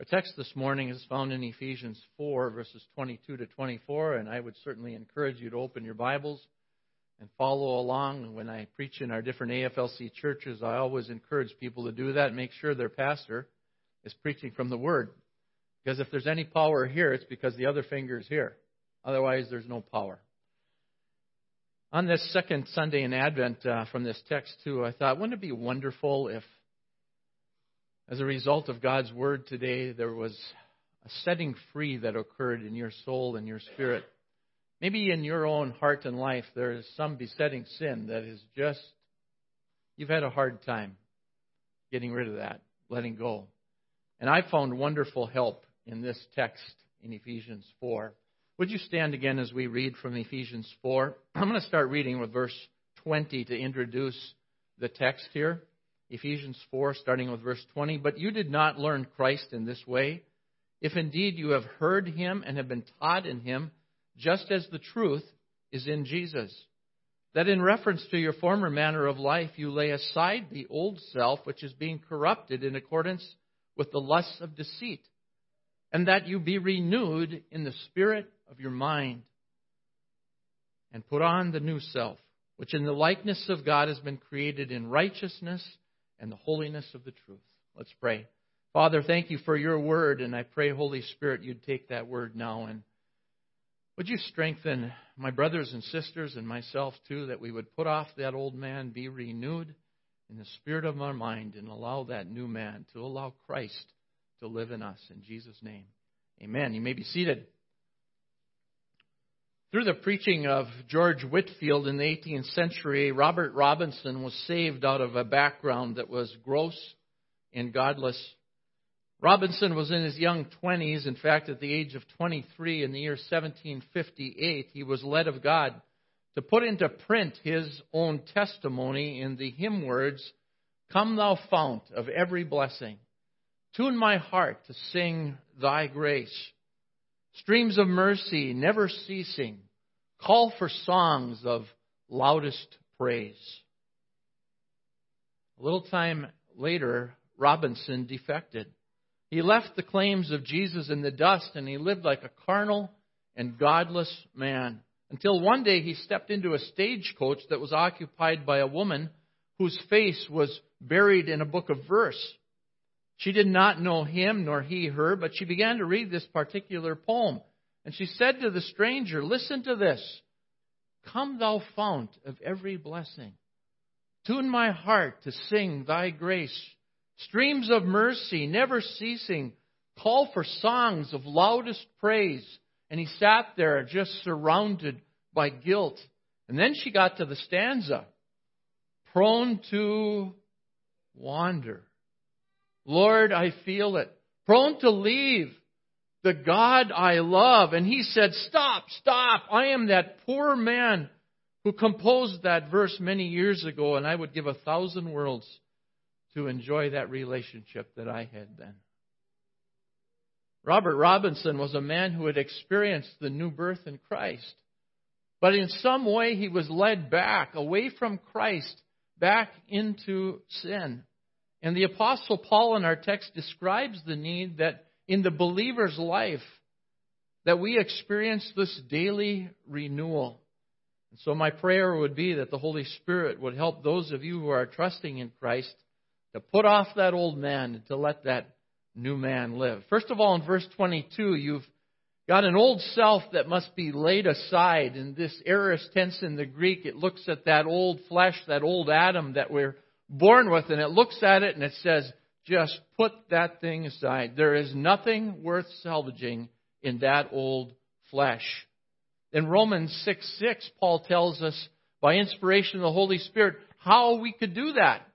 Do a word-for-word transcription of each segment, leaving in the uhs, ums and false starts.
Our text this morning is found in Ephesians four, verses twenty-two to twenty-four, and I would certainly encourage you to open your Bibles and follow along. When I preach in our different A F L C churches, I always encourage people to do that. Make sure their pastor is preaching from the Word, because if there's any power here, it's because the other finger is here. Otherwise, there's no power. On this second Sunday in Advent uh, from this text, too, I thought, wouldn't it be wonderful if, as a result of God's Word today, there was a setting free that occurred in your soul and your spirit. Maybe in your own heart and life, there is some besetting sin that is just, you've had a hard time getting rid of that, letting go. And I found wonderful help in this text in Ephesians four. Would you stand again as we read from Ephesians four? I'm going to start reading with verse twenty to introduce the text here. Ephesians four, starting with verse twenty. But you did not learn Christ in this way, if indeed you have heard him and have been taught in him, just as the truth is in Jesus, that in reference to your former manner of life, you lay aside the old self, which is being corrupted in accordance with the lusts of deceit, and that you be renewed in the spirit of your mind, and put on the new self, which in the likeness of God has been created in righteousness and the holiness of the truth. Let's pray. Father, thank you for your word, and I pray, Holy Spirit, you'd take that word now, and would you strengthen my brothers and sisters and myself too, that we would put off that old man, be renewed in the spirit of our mind, and allow that new man to allow Christ to live in us. In Jesus' name, amen. You may be seated. Through the preaching of George Whitefield in the eighteenth century, Robert Robinson was saved out of a background that was gross and godless. Robinson was in his young twenties. In fact, at the age of twenty-three in the year seventeen fifty-eight, he was led of God to put into print his own testimony in the hymn words, "Come thou fount of every blessing, tune my heart to sing thy grace. Streams of mercy never ceasing, call for songs of loudest praise." A little time later, Robinson defected. He left the claims of Jesus in the dust, and he lived like a carnal and godless man, until one day he stepped into a stagecoach that was occupied by a woman whose face was buried in a book of verse. She did not know him, nor he her, but she began to read this particular poem. And she said to the stranger, "Listen to this. Come thou fount of every blessing, tune my heart to sing thy grace. Streams of mercy never ceasing, call for songs of loudest praise." And he sat there just surrounded by guilt. And then she got to the stanza, "Prone to wander. Lord, I feel it. Prone to leave the God I love." And he said, "Stop, stop. I am that poor man who composed that verse many years ago, and I would give a thousand worlds to enjoy that relationship that I had then." Robert Robinson was a man who had experienced the new birth in Christ, but in some way he was led back, away from Christ, back into sin. And the Apostle Paul in our text describes the need that in the believer's life that we experience this daily renewal. And so my prayer would be that the Holy Spirit would help those of you who are trusting in Christ to put off that old man and to let that new man live. First of all, in verse twenty-two, you've got an old self that must be laid aside. In this aorist tense in the Greek, it looks at that old flesh, that old Adam that we're born with, and it looks at it and it says, just put that thing aside. There is nothing worth salvaging in that old flesh. In Romans six six, Paul tells us by inspiration of the Holy Spirit how we could do that.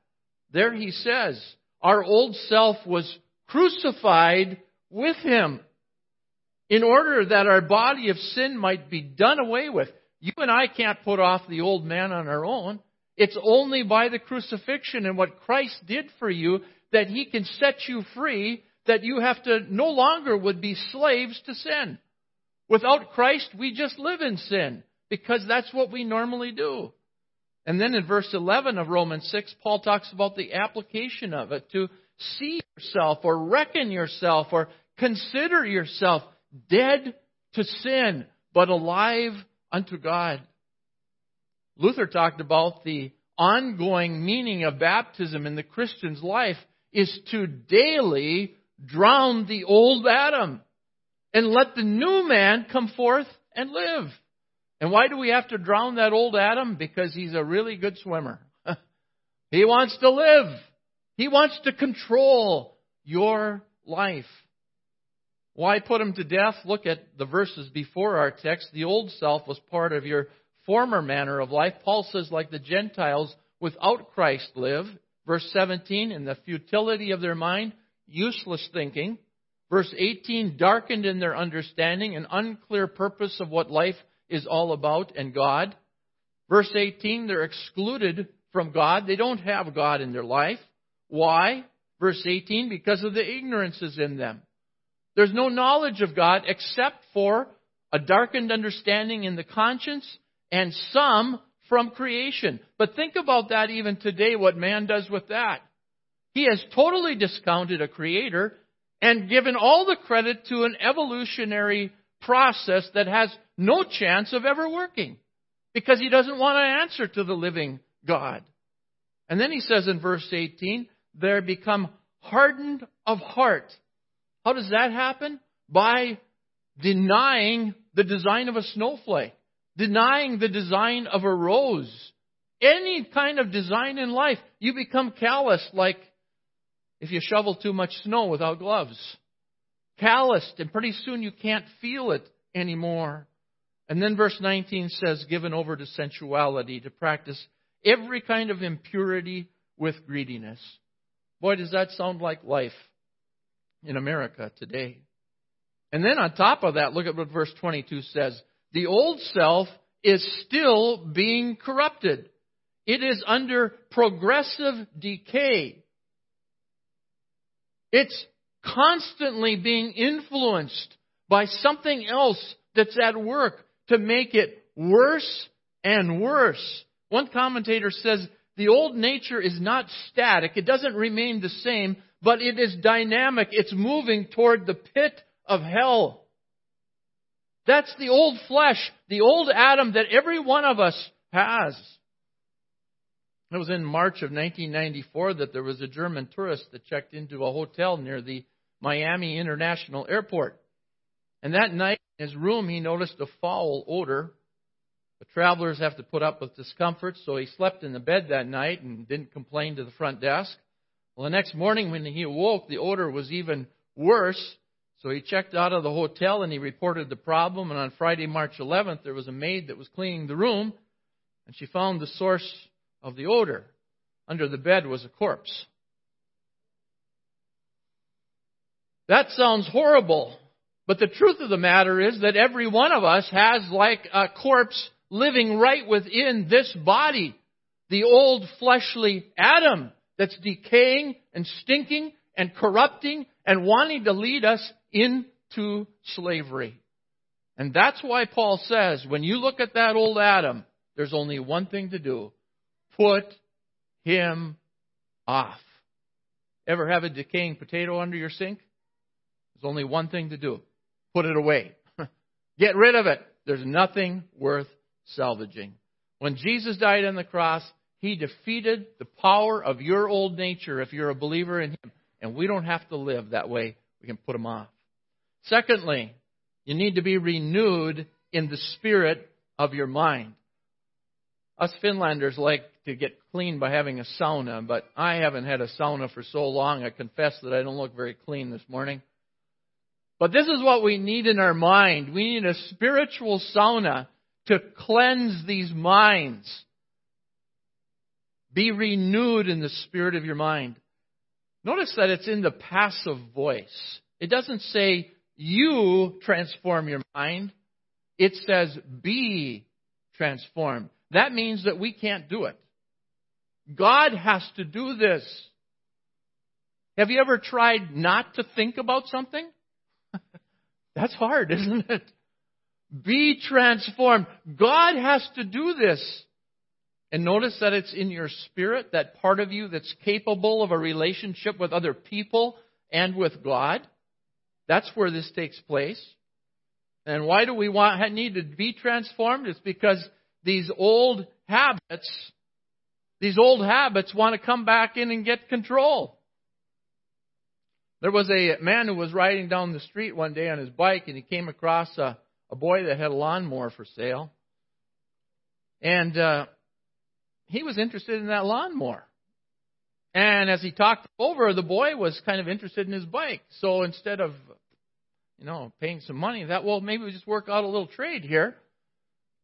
There he says, our old self was crucified with him in order that our body of sin might be done away with. You and I can't put off the old man on our own. It's only by the crucifixion and what Christ did for you that he can set you free, that you have to no longer would be slaves to sin. Without Christ, we just live in sin because that's what we normally do. And then in verse eleven of Romans six, Paul talks about the application of it to see yourself or reckon yourself or consider yourself dead to sin, but alive unto God. Luther talked about the ongoing meaning of baptism in the Christian's life is to daily drown the old Adam and let the new man come forth and live. And why do we have to drown that old Adam? Because he's a really good swimmer. He wants to live. He wants to control your life. Why put him to death? Look at the verses before our text. The old self was part of your former manner of life. Paul says, like the Gentiles without Christ live. Verse seventeen, in the futility of their mind, useless thinking. Verse eighteen, darkened in their understanding, an unclear purpose of what life is all about and God. Verse eighteen, they're excluded from God. They don't have God in their life. Why? Verse eighteen, because of the ignorances in them. There's no knowledge of God except for a darkened understanding in the conscience and some from creation. But think about that even today, what man does with that. He has totally discounted a creator and given all the credit to an evolutionary process that has no chance of ever working because he doesn't want to answer to the living God. And then he says in verse eighteen, they become hardened of heart. How does that happen? By denying the design of a snowflake, denying the design of a rose, any kind of design in life. You become callous, like if you shovel too much snow without gloves. Calloused, and pretty soon you can't feel it anymore. And then verse nineteen says, given over to sensuality, to practice every kind of impurity with greediness. Boy, does that sound like life in America today. And then on top of that, look at what verse twenty-two says. The old self is still being corrupted. It is under progressive decay. It's constantly being influenced by something else that's at work to make it worse and worse. One commentator says the old nature is not static. It doesn't remain the same, but it is dynamic. It's moving toward the pit of hell. That's the old flesh, the old Adam that every one of us has. It was in March of nineteen ninety-four that there was a German tourist that checked into a hotel near the Miami International Airport. And that night in his room, he noticed a foul odor. The travelers have to put up with discomfort, so he slept in the bed that night and didn't complain to the front desk. Well, the next morning when he awoke, the odor was even worse. So he checked out of the hotel and he reported the problem. And on Friday, March eleventh, there was a maid that was cleaning the room, and she found the source of the odor. Under the bed was a corpse. That sounds horrible, but the truth of the matter is that every one of us has like a corpse living right within this body, the old fleshly Adam that's decaying and stinking and corrupting and wanting to lead us into slavery. And that's why Paul says, when you look at that old Adam, there's only one thing to do. Put him off. Ever have a decaying potato under your sink? There's only one thing to do. Put it away. Get rid of it. There's nothing worth salvaging. When Jesus died on the cross, he defeated the power of your old nature if you're a believer in him. And we don't have to live that way. We can put him off. Secondly, you need to be renewed in the spirit of your mind. Us Finlanders like to get clean by having a sauna, but I haven't had a sauna for so long. I confess that I don't look very clean this morning. But this is what we need in our mind. We need a spiritual sauna to cleanse these minds. Be renewed in the spirit of your mind. Notice that it's in the passive voice. It doesn't say, you transform your mind. It says, be transformed. That means that we can't do it. God has to do this. Have you ever tried not to think about something? That's hard, isn't it? Be transformed. God has to do this. And notice that it's in your spirit, that part of you that's capable of a relationship with other people and with God. That's where this takes place. And why do we want need to be transformed? It's because these old habits, these old habits want to come back in and get control. There was a man who was riding down the street one day on his bike, and he came across a, a boy that had a lawnmower for sale. And uh, he was interested in that lawnmower. And as he talked over, the boy was kind of interested in his bike. So instead of, you know, paying some money, that, well, maybe we just work out a little trade here.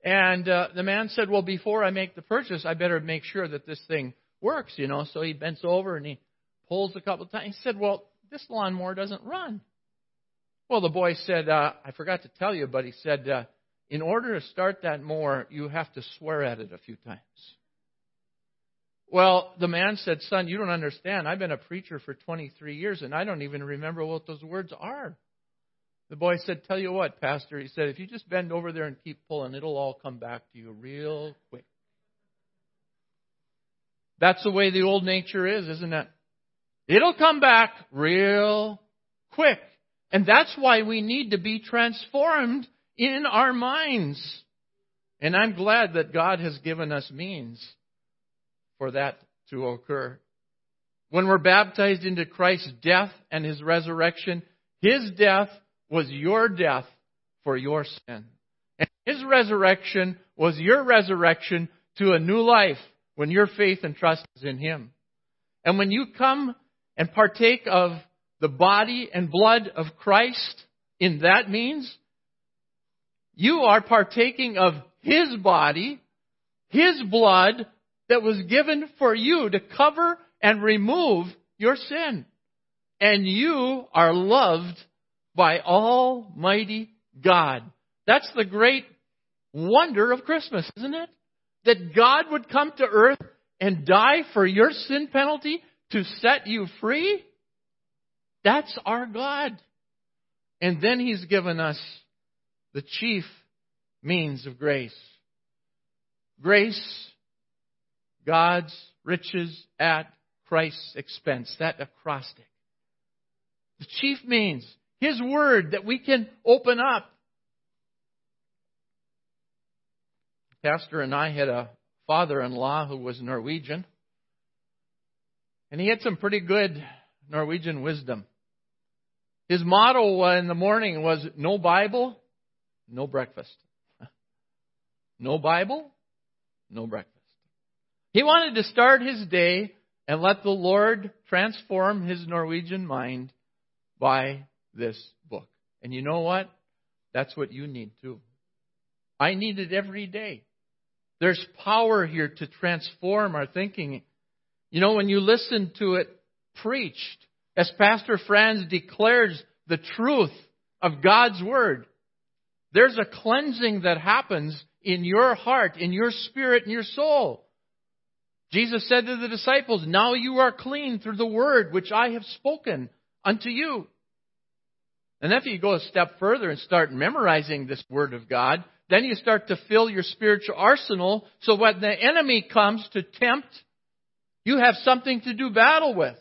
And uh, the man said, well, before I make the purchase, I better make sure that this thing works, you know. So he bends over and he pulls a couple of times. He said, well, this lawnmower doesn't run. Well, the boy said, uh, I forgot to tell you, but he said, uh, in order to start that mower, you have to swear at it a few times. Well, the man said, son, you don't understand. I've been a preacher for twenty-three years, and I don't even remember what those words are. The boy said, tell you what, Pastor, he said, if you just bend over there and keep pulling, it'll all come back to you real quick. That's the way the old nature is, isn't it? It'll come back real quick. And that's why we need to be transformed in our minds. And I'm glad that God has given us means for that to occur. When we're baptized into Christ's death and His resurrection, His death was your death for your sin. And His resurrection was your resurrection to a new life when your faith and trust is in Him. And when you come and partake of the body and blood of Christ, in that means, you are partaking of His body, His blood that was given for you to cover and remove your sin. And you are loved by Almighty God. That's the great wonder of Christmas, isn't it? That God would come to earth and die for your sin penalty to set you free. That's our God. And then He's given us the chief means of grace. Grace, God's riches at Christ's expense. That acrostic. The chief means, His Word that we can open up. Pastor and I had a father-in-law who was Norwegian. And he had some pretty good Norwegian wisdom. His motto in the morning was, no Bible, no breakfast. No Bible, no breakfast. He wanted to start his day and let the Lord transform his Norwegian mind by this book. And you know what? That's what you need too. I need it every day. There's power here to transform our thinking. You know, when you listen to it preached, as Pastor Franz declares the truth of God's Word, there's a cleansing that happens in your heart, in your spirit, in your soul. Jesus said to the disciples, now you are clean through the Word which I have spoken unto you. And if you go a step further and start memorizing this Word of God, then you start to fill your spiritual arsenal so when the enemy comes to tempt, you have something to do battle with.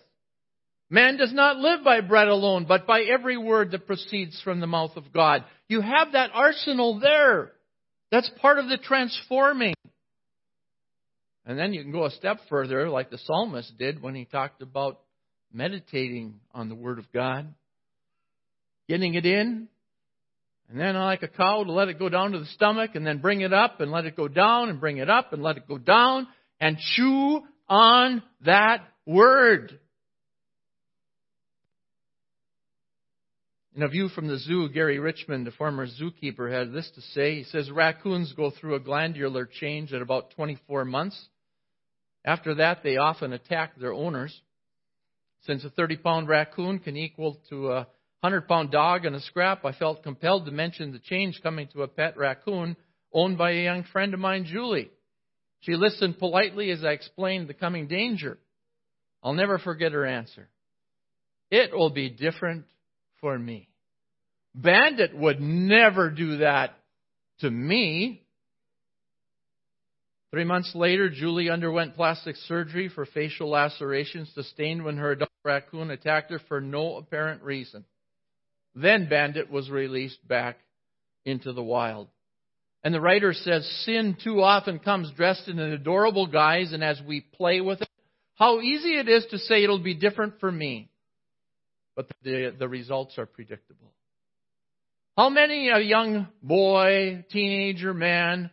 Man does not live by bread alone, but by every word that proceeds from the mouth of God. You have that arsenal there. That's part of the transforming. And then you can go a step further, like the psalmist did when he talked about meditating on the Word of God. Getting it in, and then like a cow, to let it go down to the stomach, and then bring it up, and let it go down, and bring it up, and let it go down, and chew on that Word. In A View from the Zoo, Gary Richmond, the former zookeeper, had this to say. He says, raccoons go through a glandular change at about twenty-four months. After that, they often attack their owners. Since a thirty-pound raccoon can equal to a one hundred pound dog and a scrap, I felt compelled to mention the change coming to a pet raccoon owned by a young friend of mine, Julie. She listened politely as I explained the coming danger. I'll never forget her answer. It will be different for me. Bandit would never do that to me. Three months later, Julie underwent plastic surgery for facial lacerations sustained when her adult raccoon attacked her for no apparent reason. Then Bandit was released back into the wild. And the writer says, sin too often comes dressed in an adorable guise, and as we play with it, how easy it is to say it'll be different for me. But the, the results are predictable. How many a young boy, teenager, man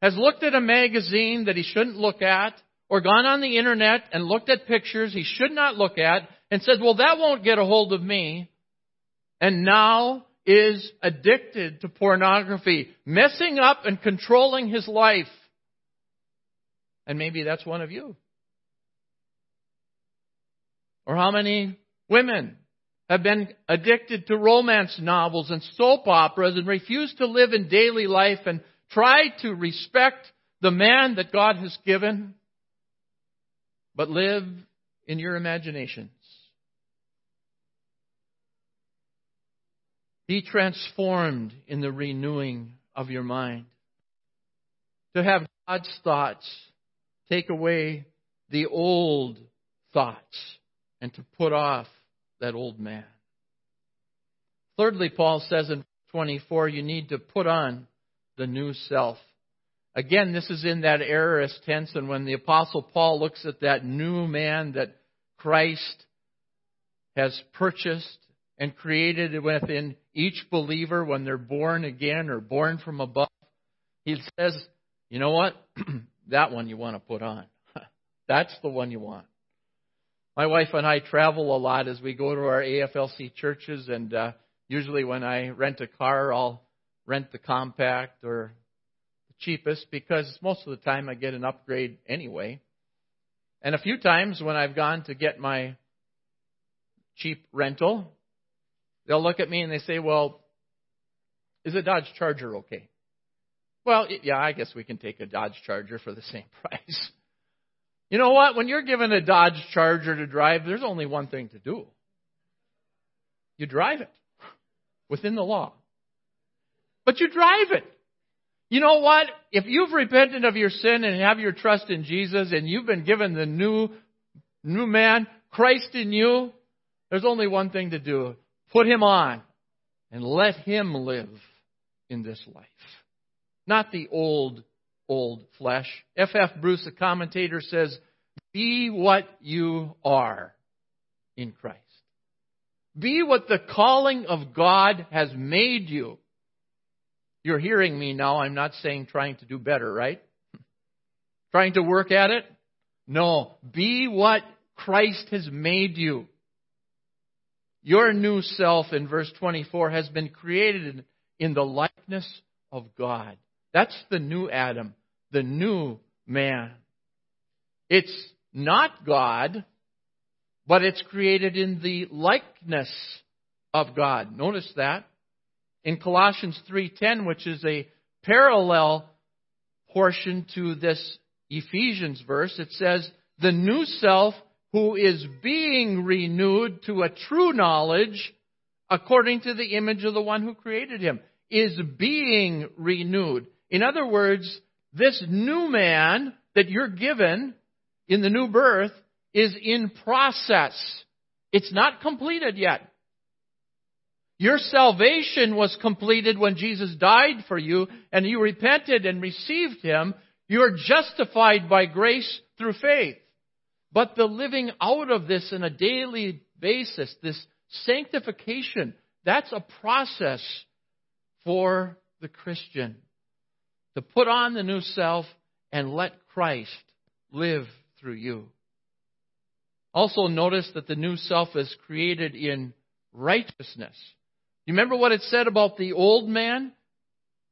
has looked at a magazine that he shouldn't look at, or gone on the internet and looked at pictures he should not look at, and said, well, that won't get a hold of me, and now is addicted to pornography, messing up and controlling his life. And maybe that's one of you. Or how many women have been addicted to romance novels and soap operas and refuse to live in daily life and try to respect the man that God has given, but live in your imaginations. Be transformed in the renewing of your mind. To have God's thoughts take away the old thoughts and to put off that old man. Thirdly, Paul says in twenty-four, you need to put on the new self. Again, this is in that aorist tense, and when the Apostle Paul looks at that new man that Christ has purchased and created within each believer when they're born again or born from above, he says, you know what? That one you want to put on. That's the one you want. My wife and I travel a lot as we go to our A F L C churches, and uh, usually when I rent a car, I'll rent the compact or the cheapest because most of the time I get an upgrade anyway. And a few times when I've gone to get my cheap rental, they'll look at me and they say, well, is a Dodge Charger okay? Well, yeah, I guess we can take a Dodge Charger for the same price. You know what? When you're given a Dodge Charger to drive, there's only one thing to do. You drive it within the law. But you drive it. You know what? If you've repented of your sin and have your trust in Jesus and you've been given the new, new man, Christ in you, there's only one thing to do. Put him on and let him live in this life. Not the old, old flesh. F F Bruce, the commentator, says, be what you are in Christ. Be what the calling of God has made you. You're hearing me now. I'm not saying trying to do better, right? Trying to work at it? No. Be what Christ has made you. Your new self, in verse twenty-four, has been created in the likeness of God. That's the new Adam, the new man. It's not God, but it's created in the likeness of God. Notice that. In Colossians three ten, which is a parallel portion to this Ephesians verse, it says, the new self who is being renewed to a true knowledge according to the image of the one who created him, is being renewed. In other words, this new man that you're given in the new birth is in process. It's not completed yet. Your salvation was completed when Jesus died for you and you repented and received him. You are justified by grace through faith. But the living out of this on a daily basis, this sanctification, that's a process for the Christian. To put on the new self and let Christ live through you. Also notice that the new self is created in righteousness. You remember what it said about the old man?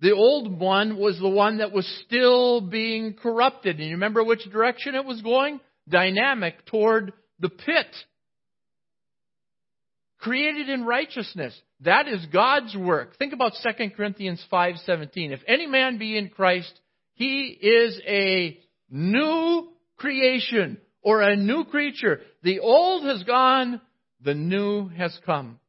The old one was the one that was still being corrupted. And you remember which direction it was going? Dynamic toward the pit. Created in righteousness. That is God's work. Think about Second Corinthians five seventeen. If any man be in Christ, he is a new creation or a new creature. The old has gone, the new has come.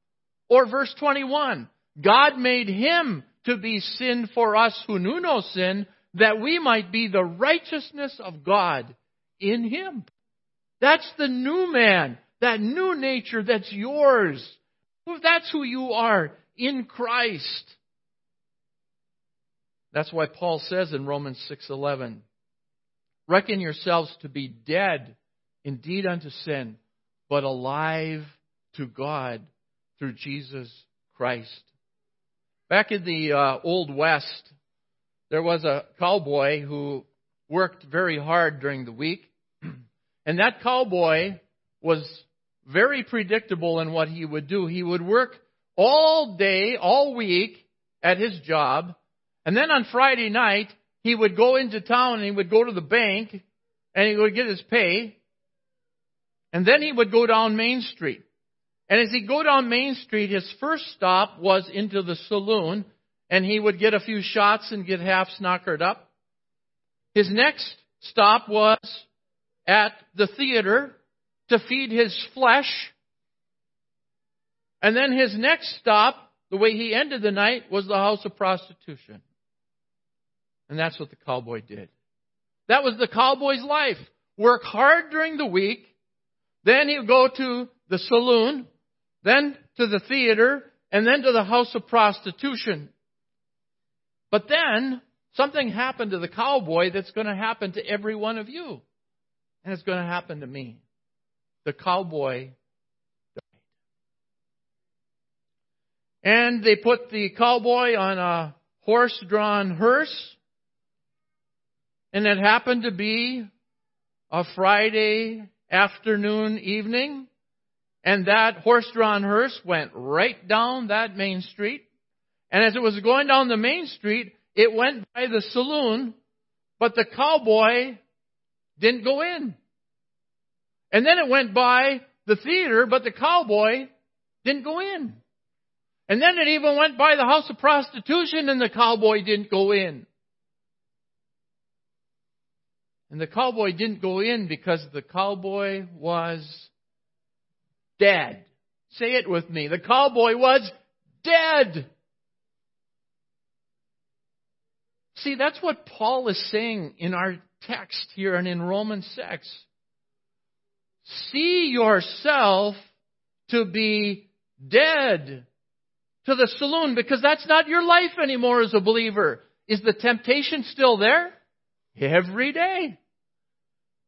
Or verse twenty-one, God made him to be sin for us who knew no sin, that we might be the righteousness of God in him. That's the new man, that new nature that's yours. That's who you are in Christ. That's why Paul says in Romans six eleven, reckon yourselves to be dead indeed unto sin, but alive to God through Jesus Christ. Back in the uh, Old West, there was a cowboy who worked very hard during the week. And that cowboy was very predictable in what he would do. He would work all day, all week at his job. And then on Friday night, he would go into town and he would go to the bank and he would get his pay. And then he would go down Main Street. And as he'd go down Main Street, his first stop was into the saloon, and he would get a few shots and get half knockered up. His next stop was at the theater to feed his flesh. And then his next stop, the way he ended the night, was the house of prostitution. And that's what the cowboy did. That was the cowboy's life. Work hard during the week. Then he'd go to the saloon, then to the theater, and then to the house of prostitution. But then something happened to the cowboy that's going to happen to every one of you. And it's going to happen to me. The cowboy died. And they put the cowboy on a horse-drawn hearse. And it happened to be a Friday afternoon evening. And that horse-drawn hearse went right down that Main Street. And as it was going down the Main Street, it went by the saloon, but the cowboy didn't go in. And then it went by the theater, but the cowboy didn't go in. And then it even went by the house of prostitution, and the cowboy didn't go in. And the cowboy didn't go in because the cowboy was dead. Say it with me. The cowboy was dead. See, that's what Paul is saying in our text here and in Romans six. See yourself to be dead to the saloon, because that's not your life anymore as a believer. Is the temptation still there? Every day.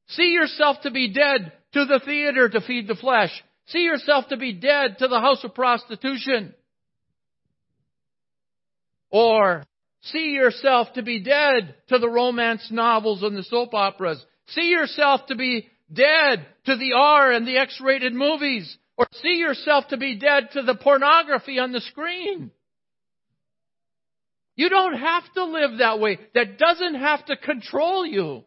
See yourself to be dead to the theater to feed the flesh. See yourself to be dead to the house of prostitution. Or see yourself to be dead to the romance novels and the soap operas. See yourself to be dead to the R and the X-rated movies. Or see yourself to be dead to the pornography on the screen. You don't have to live that way. That doesn't have to control you.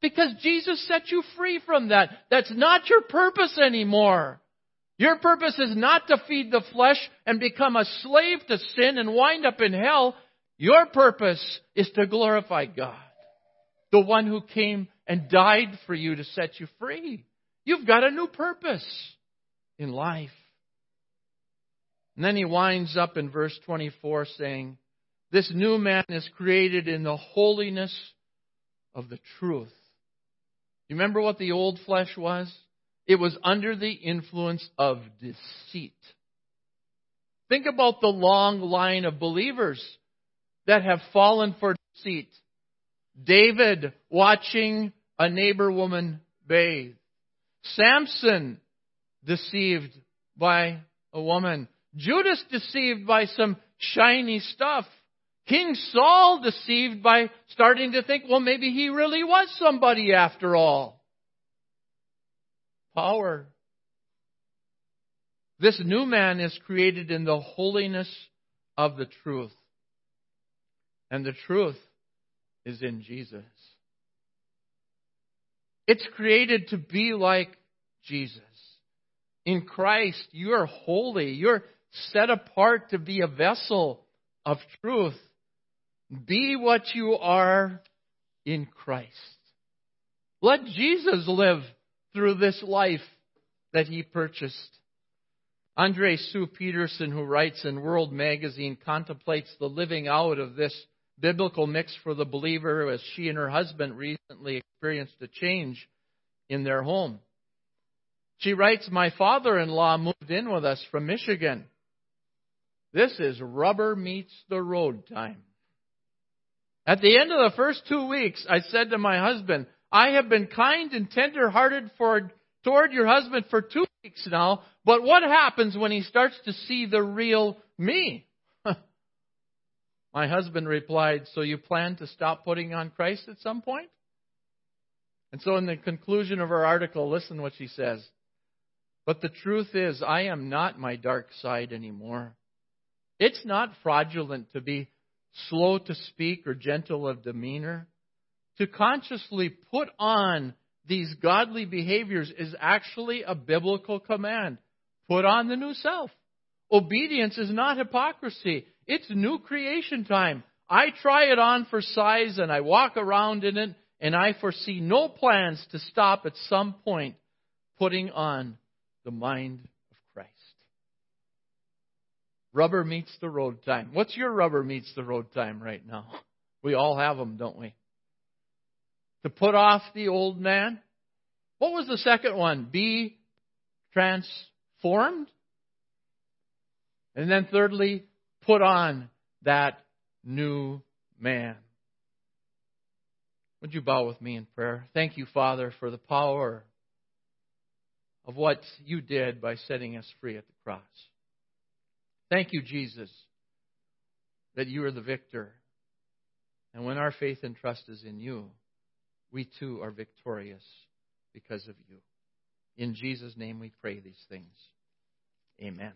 Because Jesus set you free from that. That's not your purpose anymore. Your purpose is not to feed the flesh and become a slave to sin and wind up in hell. Your purpose is to glorify God, the one who came and died for you to set you free. You've got a new purpose in life. And then he winds up in verse twenty-four saying, this new man is created in the holiness of the truth. You remember what the old flesh was? It was under the influence of deceit. Think about the long line of believers that have fallen for deceit. David watching a neighbor woman bathe. Samson deceived by a woman. Judas deceived by some shiny stuff. King Saul deceived by starting to think, well, maybe he really was somebody after all. Power. This new man is created in the holiness of the truth. And the truth is in Jesus. It's created to be like Jesus. In Christ, you're holy. You're set apart to be a vessel of truth. Be what you are in Christ. Let Jesus live through this life that he purchased. Andrea Sue Peterson, who writes in World Magazine, contemplates the living out of this biblical mix for the believer as she and her husband recently experienced a change in their home. She writes, "My father-in-law moved in with us from Michigan. This is rubber meets the road time. At the end of the first two weeks, I said to my husband, 'I have been kind and tender-hearted for, toward your husband for two weeks now, but what happens when he starts to see the real me?' My husband replied, 'So you plan to stop putting on Christ at some point?'" And so in the conclusion of her article, listen what she says. "But the truth is, I am not my dark side anymore. It's not fraudulent to be slow to speak or gentle of demeanor. To consciously put on these godly behaviors is actually a biblical command. Put on the new self. Obedience is not hypocrisy. It's new creation time. I try it on for size and I walk around in it, and I foresee no plans to stop at some point putting on the mind of Christ." Rubber meets the road time. What's your rubber meets the road time right now? We all have them, don't we? To put off the old man. What was the second one? Be transformed. And then thirdly, put on that new man. Would you bow with me in prayer? Thank you, Father, for the power of what you did by setting us free at the cross. Thank you, Jesus, that you are the victor. And when our faith and trust is in you, we too are victorious because of you. In Jesus' name we pray these things. Amen.